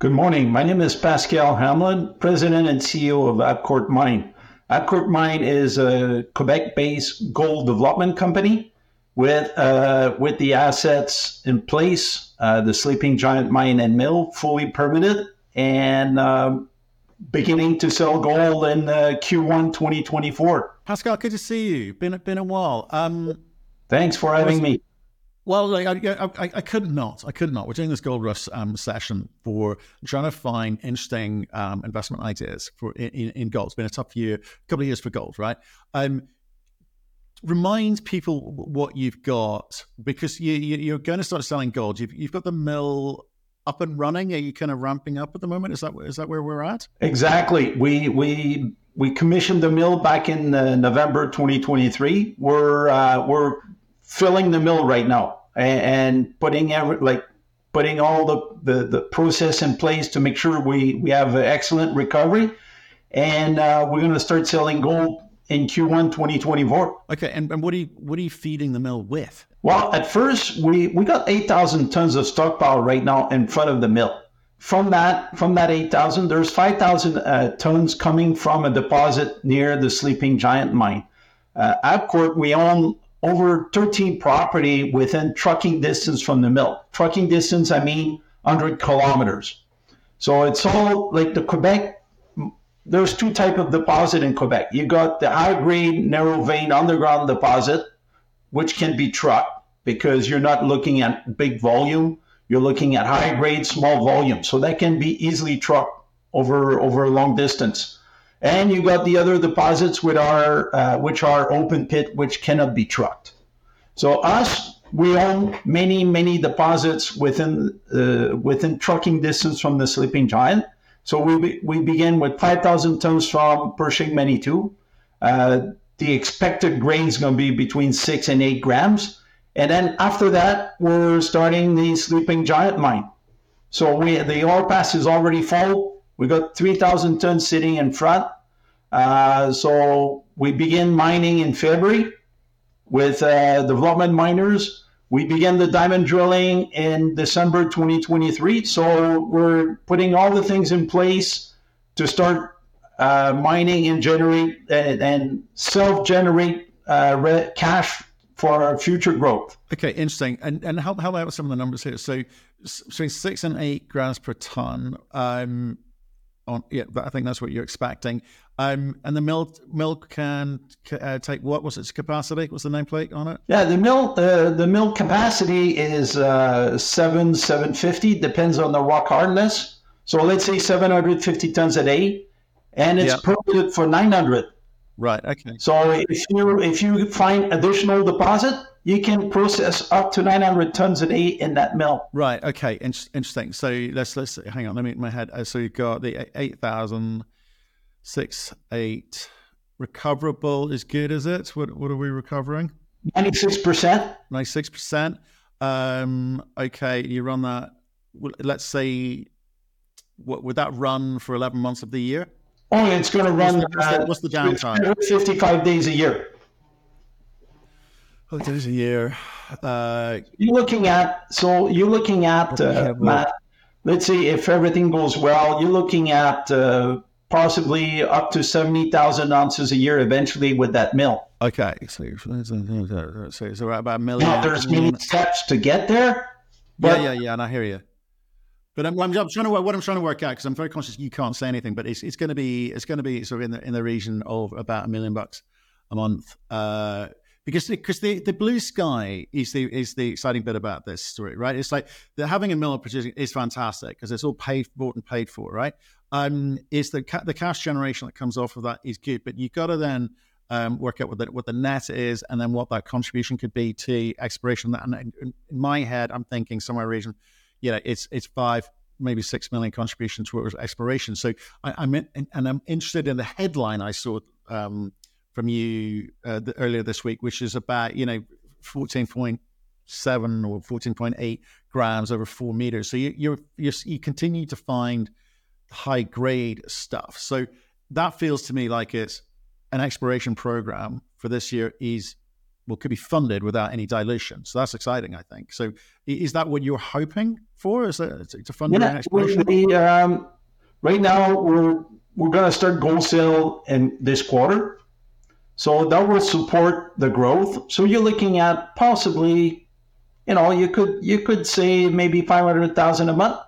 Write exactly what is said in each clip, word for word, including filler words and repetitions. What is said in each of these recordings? Good morning. My name is Pascal Hamelin, President and C E O of Abcourt Mine. Abcourt Mine is a Quebec-based gold development company with uh, with the assets in place, uh, the Sleeping Giant mine and mill fully permitted, and uh, beginning to sell gold in uh, Q one twenty twenty-four. Pascal, good to see you. Been been a while. Um, Thanks for having me. Well, like, I, I, I could not. I could not. We're doing this gold rush um, session for trying to find interesting um, investment ideas for in, in gold. It's been a tough year, a couple of years for gold, right? Um, remind people what you've got, because you, you, you're going to start selling gold. You've, you've got the mill up and running. Are you kind of ramping up at the moment? Is that is that where we're at? Exactly. We we we commissioned the mill back in uh, November twenty twenty-three. We're uh, we're filling the mill right now. And putting every, like putting all the, the, the process in place to make sure we, we have an excellent recovery, and uh, we're going to start selling gold in Q one twenty twenty-four. Okay, and, and what are you what are you feeding the mill with? Well, at first we we got eight thousand tons of stockpile right now in front of the mill. From that from that eight thousand, there's five thousand uh, tons coming from a deposit near the Sleeping Giant mine. Uh, Abcourt, we own over thirteen property within trucking distance from the mill. Trucking distance, I mean, one hundred kilometers. So it's all like the Quebec, there's two types of deposit in Quebec. You got the high-grade, narrow-vein underground deposit, which can be trucked because you're not looking at big volume. You're looking at high-grade, small volume. So that can be easily trucked over, over a long distance. And you got the other deposits with our, uh, which are open pit, which cannot be trucked. So us, we own many, many deposits within uh, within trucking distance from the Sleeping Giant. So we be, we begin with five thousand tons from Pershing Manny two. Uh, the expected grain is going to be between six and eight grams. And then after that, we're starting the Sleeping Giant mine. So we the ore pass is already full. We got three thousand tons sitting in front. Uh, so we begin mining in February with uh, development miners. We began the diamond drilling in December twenty twenty-three. So we're putting all the things in place to start uh, mining and generate and, and self-generate uh, re- cash for our future growth. Okay, interesting. And and how how about some of the numbers here? So between six and eight grams per ton. Um, On, yeah, but I think that's what you're expecting. Um, and the mill mill can uh, take, what was its capacity? What's the nameplate on it? Yeah, the mill uh, the mill capacity is uh, seven seven fifty. Depends on the rock hardness. So let's say seven hundred fifty tons a day, and it's yeah. permitted for nine hundred. Right. Okay. So if you if you find additional deposit, you can process up to nine hundred tons a day in that mill. Right. Okay. In- interesting. So let's let's hang on. Let me in my head. So you've got the eight thousand six eight recoverable is good, is it? What what are we recovering? ninety-six percent. ninety-six percent. Um, okay. You run that. Let's say, what would that run for eleven months of the year? Oh, it's going to run. What's the, uh, what's the downtime? fifty-five days a year. Oh, days a year. Uh, you're looking at so you're looking at uh, Matt, let's say if everything goes well, you're looking at uh, possibly up to seventy thousand ounces a year eventually with that mill. Okay, so so it's about a million. Now, there's many steps to get there. But yeah, yeah, yeah, and I hear you. But I'm, I'm, I'm trying to what I'm trying to work out, because I'm very conscious you can't say anything. But it's it's going to be it's going to be sort of in the in the region of about a million bucks a month. Uh, Because because the, the blue sky is the is the exciting bit about this story, right? It's like the having a mill producing is fantastic because it's all paid bought and paid for, right? Um, is the ca- the cash generation that comes off of that is good, but you got to then um, work out what the what the net is, and then what that contribution could be to exploration. And in my head, I'm thinking somewhere region, you know, it's it's five. Maybe six million contribution towards exploration. So I, I'm in, and I'm interested in the headline I saw. Um, From you uh, the, earlier this week, which is about you know fourteen point seven or fourteen point eight grams over four meters. So you you're, you're, you continue to find high grade stuff. So that feels to me like it's an exploration program for this year is well, could be funded without any dilution. So that's exciting, I think. So is that what you're hoping for? Is that to fund yeah, your exploration? We, we, um, right now, we're we're going to start gold sale in this quarter. So that will support the growth. So you're looking at possibly, you know, you could you could say maybe five hundred thousand a month.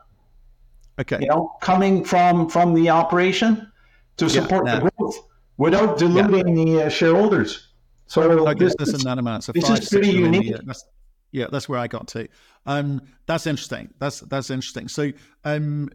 Okay. You know, coming from from the operation to support yeah, no. the growth without diluting yeah. the uh, shareholders. So no this, business in that amount. So this five, is pretty unique. That's, yeah, that's where I got to. Um, that's interesting. That's that's interesting. So, um,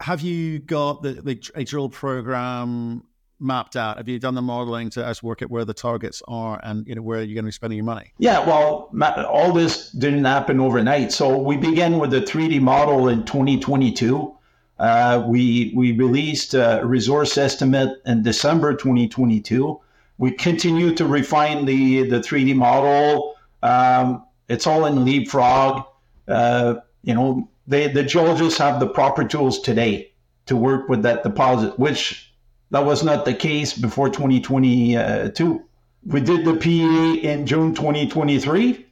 have you got the, the a drill program mapped out? Have you done the modeling to us work at where the targets are and, you know, where you're going to be spending your money? Yeah, well, all this didn't happen overnight. So we began with the three D model in twenty twenty-two. Uh, we we released a resource estimate in December twenty twenty-two. We continue to refine the the three D model. Um, it's all in Leapfrog. Uh, you know, they, the geologists have the proper tools today to work with that deposit, which that was not the case before twenty twenty-two. We did the P E A in June twenty twenty-three,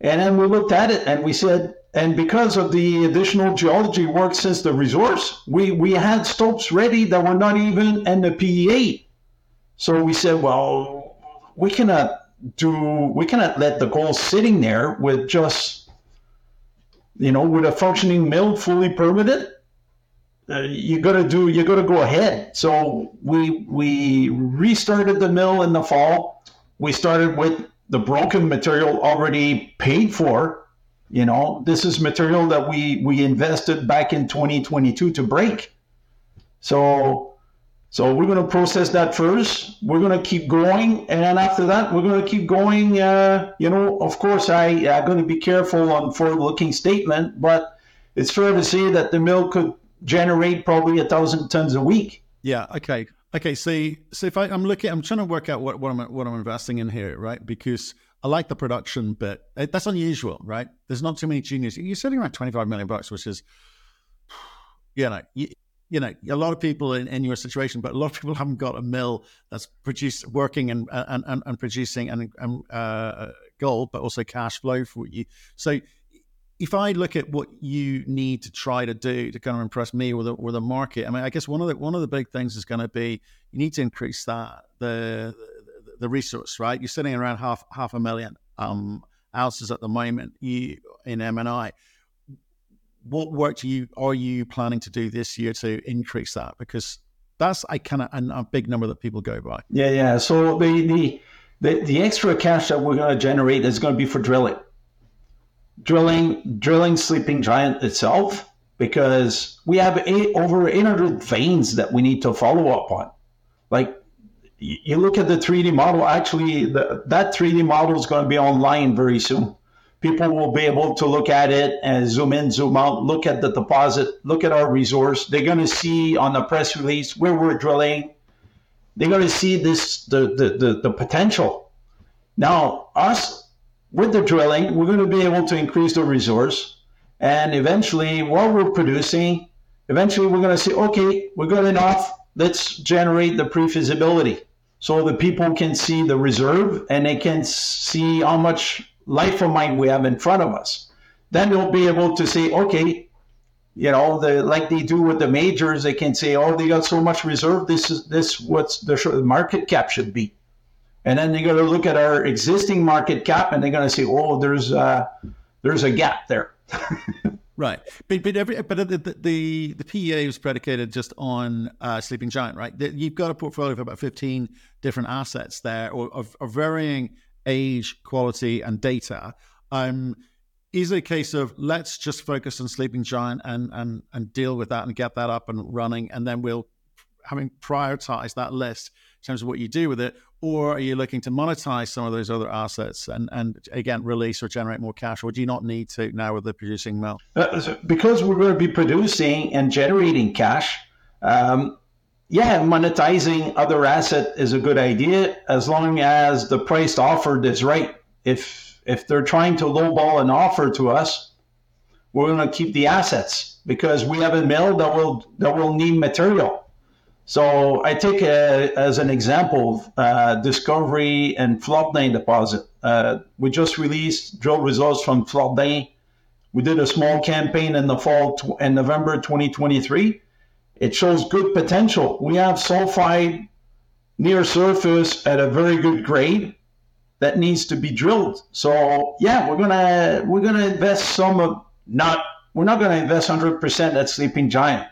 and then we looked at it and we said, and because of the additional geology work since the resource, we, we had stopes ready that were not even in the P E A. So we said, well, we cannot do, we cannot let the gold sitting there with just, you know, with a functioning mill fully permitted. Uh, you gotta do. You gotta go ahead. So we we restarted the mill in the fall. We started with the broken material already paid for. You know, this is material that we we invested back in twenty twenty-two to break. So so we're gonna process that first. We're gonna keep going, and then after that, we're gonna keep going. Uh, you know, of course, I I'm gonna be careful on forward-looking statement, but it's fair to say that the mill could generate probably a thousand tons a week. Yeah. Okay. Okay. So, so if I, I'm looking, I'm trying to work out what, what I'm what I'm investing in here, right? Because I like the production bit. It, that's unusual, right? There's not too many juniors. You're sitting around twenty-five million bucks, which is, you know, you, you know, a lot of people in, in your situation, but a lot of people haven't got a mill that's produced, working and and and, and producing and, and uh, gold, but also cash flow for you. So. If I look at what you need to try to do to kind of impress me with the, with the market, I mean, I guess one of the one of the big things is going to be you need to increase that the the resource, right? You're sitting around half half a million um, ounces at the moment. You in M and I, what work do you are you planning to do this year to increase that? Because that's I kind of a big number that people go by. Yeah, yeah. So the the the, the extra cash that we're going to generate is going to be for drilling. Drilling, drilling Sleeping Giant itself, because we have eight, over eight hundred veins that we need to follow up on. Like, you look at the three D model, actually, the, that three D model is going to be online very soon. People will be able to look at it and zoom in, zoom out, look at the deposit, look at our resource. They're going to see on the press release where we're drilling. They're going to see this the the the, the potential. Now, us... with the drilling, we're going to be able to increase the resource. And eventually, while we're producing, eventually we're going to say, okay, we're good enough. Let's generate the pre-feasibility so the people can see the reserve and they can see how much life of mine we have in front of us. Then they'll be able to say, okay, you know, the, like they do with the majors, they can say, oh, they got so much reserve. This is this what the market cap should be. And then they're going to look at our existing market cap, and they're going to say, "Oh, there's a, there's a gap there." Right, but but every but the the, the P E A was predicated just on uh, Sleeping Giant, right? You've got a portfolio of about fifteen different assets there, or of, of varying age, quality, and data. Um, is it a case of let's just focus on Sleeping Giant and and and deal with that and get that up and running, and then we'll having prioritized that list in terms of what you do with it. Or are you looking to monetize some of those other assets and, and again, release or generate more cash? Or do you not need to now with the producing mill? Uh, so because we're going to be producing and generating cash, um, yeah, monetizing other asset is a good idea as long as the price offered is right. If, if they're trying to lowball an offer to us, we're going to keep the assets because we have a mill that will, that will need material. So I take a, as an example, uh, Discovery and Flodden deposit. Uh, we just released drill results from Flodden. We did a small campaign in the fall tw- in November twenty twenty-three. It shows good potential. We have sulfide near surface at a very good grade that needs to be drilled. So yeah, we're gonna we're gonna invest some of not we're not gonna invest one hundred percent at Sleeping Giant,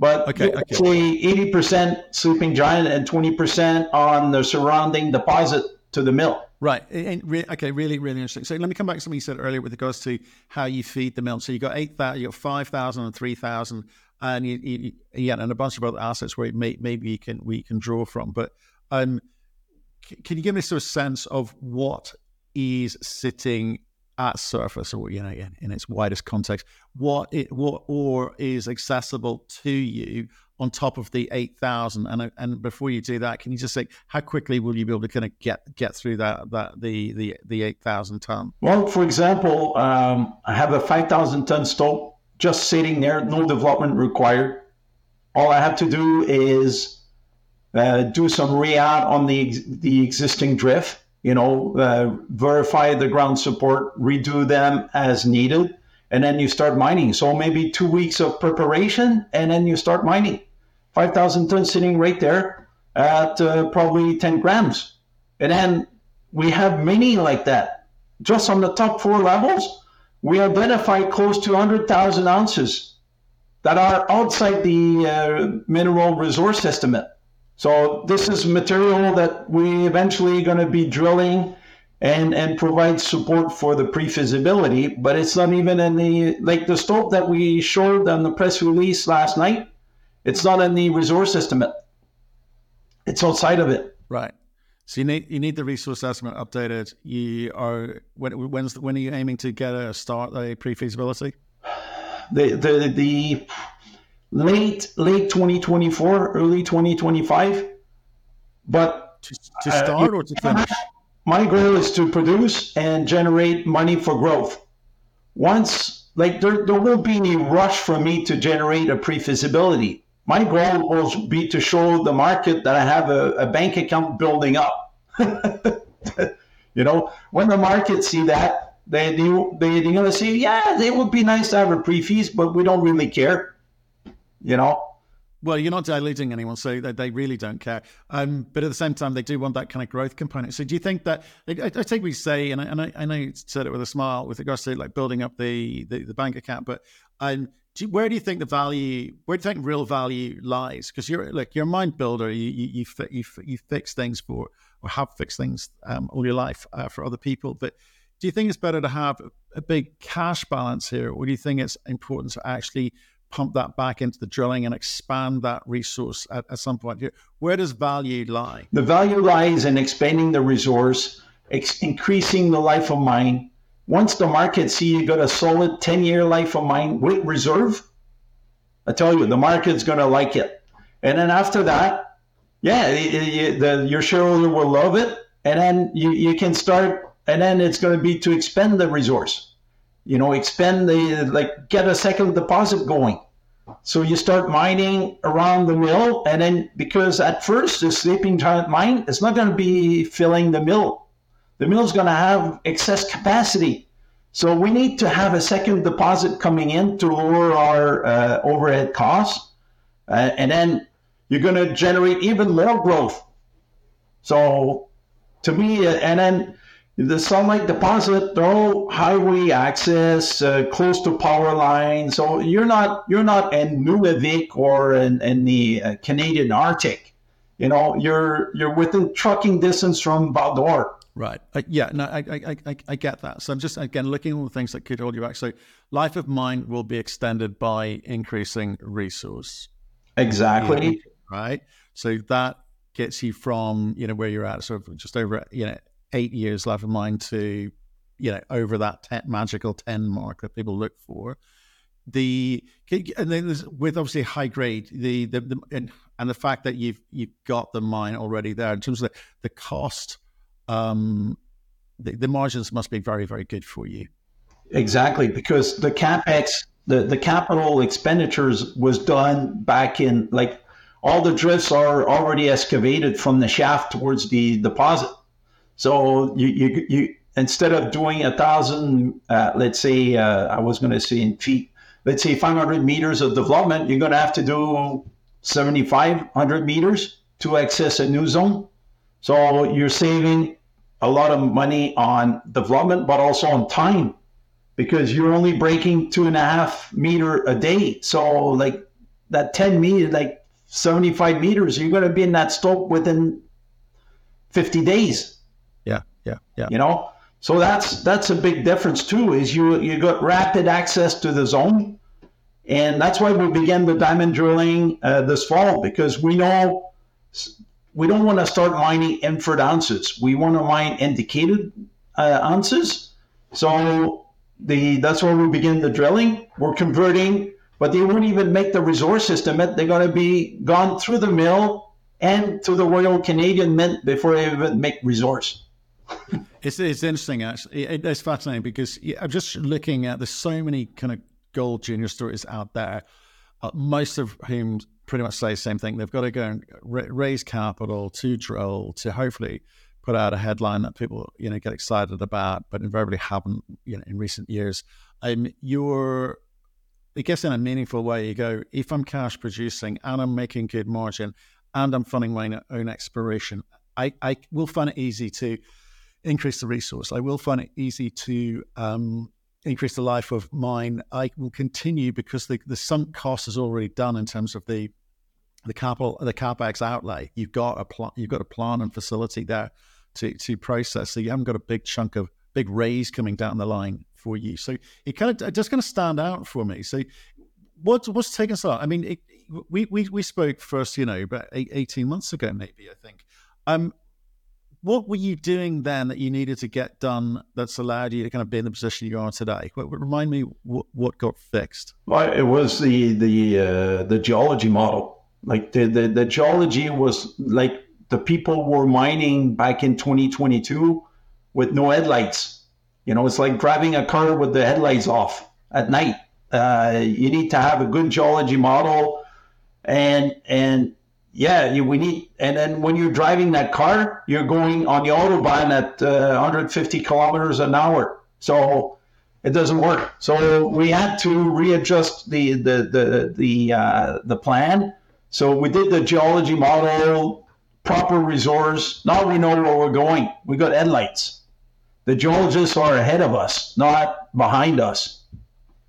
but okay, okay. say eighty percent Sleeping Giant and twenty percent on the surrounding deposit to the mill. Right. And re- okay. Really, really interesting. So let me come back to something you said earlier with regards to how you feed the mill. So you got eight thousand, you got five thousand, and three thousand, and you, you, yeah, and a bunch of other assets where it may, maybe you can we can draw from. But um, c- can you give me sort of sense of what is sitting at surface, or you know, in, in its widest context, what it what ore is accessible to you on top of the eight thousand. And and before you do that, can you just say, how quickly will you be able to kind of get, get through that, that the, the, the eight thousand ton? Well, for example, um, I have a five thousand ton stope just sitting there, no development required. All I have to do is uh, do some re-out on the, the existing drift, you know, uh, verify the ground support, redo them as needed, and then you start mining. So maybe two weeks of preparation, and then you start mining. five thousand tons sitting right there at uh, probably ten grams. And then we have many like that. Just on the top four levels, we identified close to one hundred thousand ounces that are outside the uh, mineral resource estimate. So this is material that we eventually going to be drilling and and provide support for the pre-feasibility, but it's not even in the, like the stope that we showed on the press release last night, it's not in the resource estimate. It's outside of it. Right. So you need you need the resource estimate updated. You are when when's when are you aiming to get a start a pre-feasibility? The the the late late twenty twenty-four, early twenty twenty-five. But to, to start uh, or to finish? My goal is to produce and generate money for growth. Once, like there, there won't be any rush for me to generate a pre-feasibility. My goal will be to show the market that I have a, a bank account building up. You know, when the market see that, they, they, they, they're going to say, yeah, it would be nice to have a pre-feas, but we don't really care, you know. Well, you're not diluting anyone, so they, they really don't care. Um, but at the same time, they do want that kind of growth component. So do you think that, I, I think we say, and I, and I, I know you said it with a smile with regards to like building up the, the, the bank account, but um, do you, where do you think the value, where do you think real value lies? Because you're like, you're a mind builder, you you you, fi- you, fi- you fix things for, or have fixed things um, all your life uh, for other people. But do you think it's better to have a big cash balance here, or do you think it's important to actually pump that back into the drilling and expand that resource at, at some point here? Where does value lie? The value lies in expanding the resource, ex- increasing the life of mine. Once the market see you got a solid ten-year life of mine with reserve, I tell you, the market's going to like it. And then after that, yeah, it, it, the, your shareholder will love it. And then you, you can start, and then it's going to be to expand the resource. You know, expand the, like, get a second deposit going. So you start mining around the mill, and then, because at first the Sleeping Giant mine is not going to be filling the mill. The mill's going to have excess capacity. So we need to have a second deposit coming in to lower our uh, overhead costs. Uh, and then you're going to generate even more growth. So to me, uh, and then, the sunlight deposit, no highway access, uh, close to power lines. So you're not you're not in Nunavik or in, in the uh, Canadian Arctic. You know, you're you're within trucking distance from Val d'Or. Right. Uh, yeah. No, I, I I I get that. So I'm just again looking at all the things that could hold you back. So life of mine will be extended by increasing resource. Exactly. Yeah. Right. So that gets you from you know where you're at, sort of just over you know. eight years life of mine to, you know, over that ten, magical ten mark that people look for. The and then there's, with obviously high grade, the the, the and, and the fact that you've you've got the mine already there in terms of the, the cost, um, the, the margins must be very very good for you. Exactly, because the capex, the the capital expenditures was done back in like all the drifts are already excavated from the shaft towards the deposit. So you, you you instead of doing a thousand, uh, let's say, uh, I was going to say in feet, let's say five hundred meters of development, you're going to have to do seventy-five hundred meters to access a new zone. So you're saving a lot of money on development, but also on time, because you're only breaking two and a half meter a day. So like that ten meters, like seventy-five meters, you're going to be in that slope within fifty days. Yeah, yeah, yeah. You know, so that's that's a big difference too, is you, you got rapid access to the zone. And that's why we began the diamond drilling uh, this fall, because we know we don't want to start mining inferred ounces. We want to mine indicated uh, ounces. So the that's where we begin the drilling. We're converting, but they won't even make the resource estimate. They're going to be gone through the mill and to the Royal Canadian Mint before they even make resource. It's, it's interesting, actually. It, it's fascinating because I'm just looking at, there's so many kind of gold junior stories out there, uh, most of whom pretty much say the same thing. They've got to go and ra- raise capital to drill, to hopefully put out a headline that people, you know, get excited about, but invariably haven't, you know, in recent years. Um, you're, I guess in a meaningful way, you go, if I'm cash producing and I'm making good margin and I'm funding my own exploration, I, I will find it easy to increase the resource. I will find it easy to um, increase the life of mine. I will continue because the, the sunk cost is already done in terms of the the capital, the capex outlay. You've got a pl- you've got a plant and facility there to to process. So you haven't got a big chunk of big raise coming down the line for you. So it kind of it just kind of stand out for me. So what what's taken us out? I mean, it, we we we spoke first, you know, about eighteen months ago, maybe I think. Um, what were you doing then that you needed to get done that's allowed you to kind of be in the position you are today? Remind me what, what got fixed. Well, it was the the uh, the geology model. Like the, the the geology was like the people were mining back in twenty twenty-two with no headlights. You know, it's like driving a car with the headlights off at night. Uh, you need to have a good geology model, and and. Yeah, you, we need, and then when you're driving that car, you're going on the autobahn at uh, one hundred fifty kilometers an hour, so it doesn't work. So we had to readjust the the the the uh, the plan. So we did the geology model, proper resource. Now we know where we're going. We got headlights. The geologists are ahead of us, not behind us.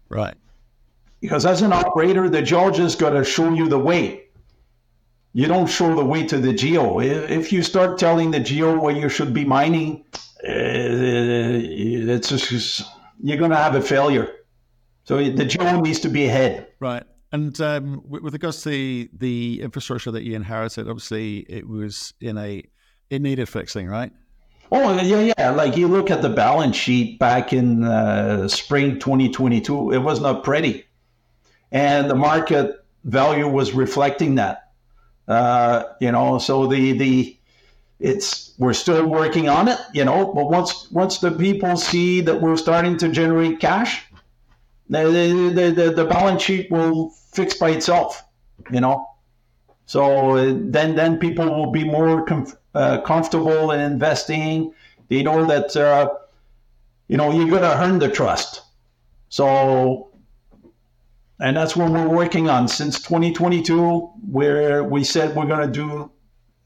Right. Because as an operator, the geologist got to show you the way. You don't show the way to the geo. If you start telling the geo where you should be mining, uh, it's just, you're going to have a failure. So the geo needs to be ahead. Right. And um, with regards to the, the infrastructure that you inherited, obviously it was in a, it needed fixing, right? Oh, yeah, yeah. Like you look at the balance sheet back in uh, spring twenty twenty-two, it was not pretty. And the market value was reflecting that. Uh, you know, so the, the, it's, we're still working on it, you know, but once, once the people see that we're starting to generate cash, the, the, the, the balance sheet will fix by itself, you know? So then, then people will be more com- uh, comfortable in investing. They know that, uh, you know, you got to earn the trust. So, and that's what we're working on since twenty twenty-two, where we said we're going to do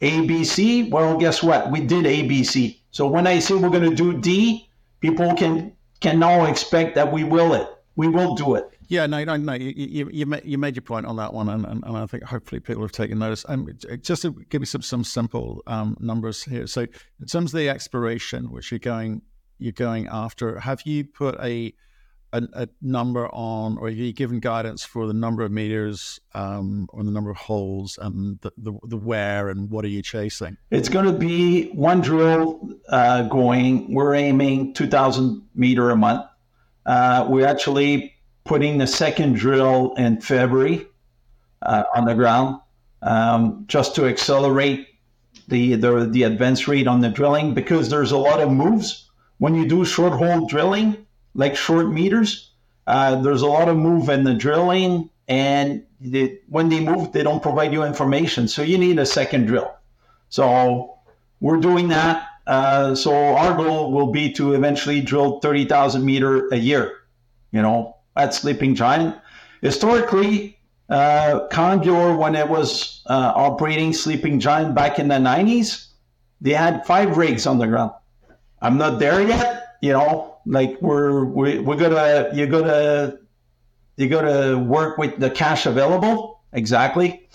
A B C. Well, guess what? We did A B C. So when I say we're going to do D, people can can now expect that we will it. We will do it. Yeah, no, no, no. You you you made, you made your point on that one, and, and, and I think hopefully people have taken notice. Um, just to give you some some simple um, numbers here. So in terms of the exploration, which you're going you're going after, have you put a A, a number on, or have you given guidance for the number of meters um, or the number of holes and the, the, the where and what are you chasing? It's going to be one drill uh, going. We're aiming two thousand meter a month. Uh, we're actually putting the second drill in February uh, on the ground um, just to accelerate the, the, the advance rate on the drilling, because there's a lot of moves. When you do short hole drilling, like short meters, uh, there's a lot of move in the drilling, and they, when they move, they don't provide you information. So you need a second drill. So we're doing that. Uh, so our goal will be to eventually drill thirty thousand meter a year, you know, at Sleeping Giant. Historically, uh, Condor, when it was uh, operating Sleeping Giant back in the nineties, they had five rigs on the ground. I'm not there yet, you know, like we're, we, we're gonna, you're gonna, you gotta work with the cash available. Exactly.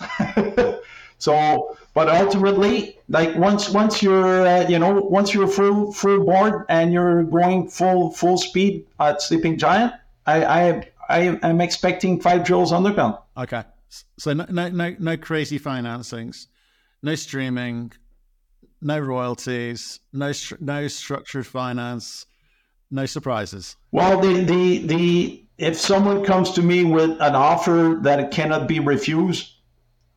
So, but ultimately, like once once you're uh, you know once you're full full board and you're going full full speed at Sleeping Giant, I I I am expecting five drills underground. Okay, so no no no, no crazy financings, no streaming, no royalties, no no structured finance, no surprises. Well, the the the if someone comes to me with an offer that cannot be refused,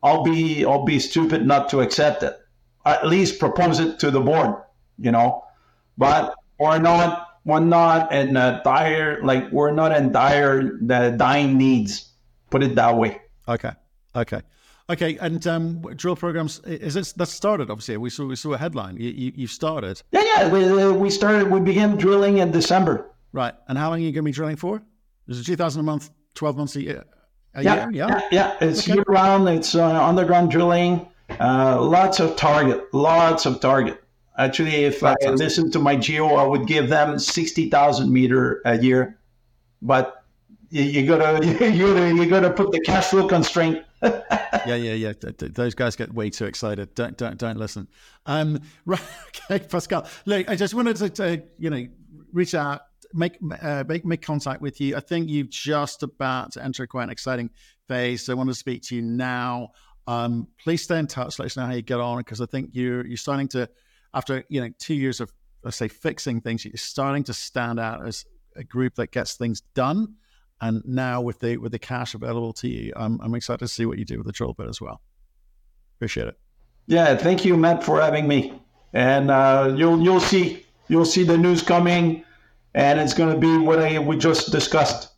I'll be I'll be stupid not to accept it. At least propose it to the board, you know. But we're not we're not in a dire like we're not in dire the dying needs. Put it that way. Okay, okay, okay. And um, drill programs is it that started? Obviously, we saw we saw a headline. You you you've started. Yeah, yeah. We we started. We began drilling in December. Right. And how long are you going to be drilling for? Is it two thousand a month, twelve months a year? A yeah, year? yeah, yeah. It's okay. Year round. It's uh, underground drilling. Uh, lots of target, lots of target. Actually, if That's I awesome. listened to my geo, I would give them sixty thousand meter a year. But you, you gotta, you gotta, you gotta put the cash flow constraint. yeah, yeah, yeah. Those guys get way too excited. Don't, don't, don't listen. Um, right, okay, Pascal. Look, I just wanted to, to you know, reach out, make, uh, make, make contact with you. I think you've just about to enter quite an exciting phase. So I want to speak to you now. Um, please stay in touch. Let us know how you get on, because I think you're you're starting to, after you know two years of let's say fixing things, you're starting to stand out as a group that gets things done. And now with the with the cash available to you, I'm I'm excited to see what you do with the drill bit as well. Appreciate it. Yeah, thank you, Matt, for having me. And uh, you'll you'll see you'll see the news coming, and it's going to be what I we just discussed.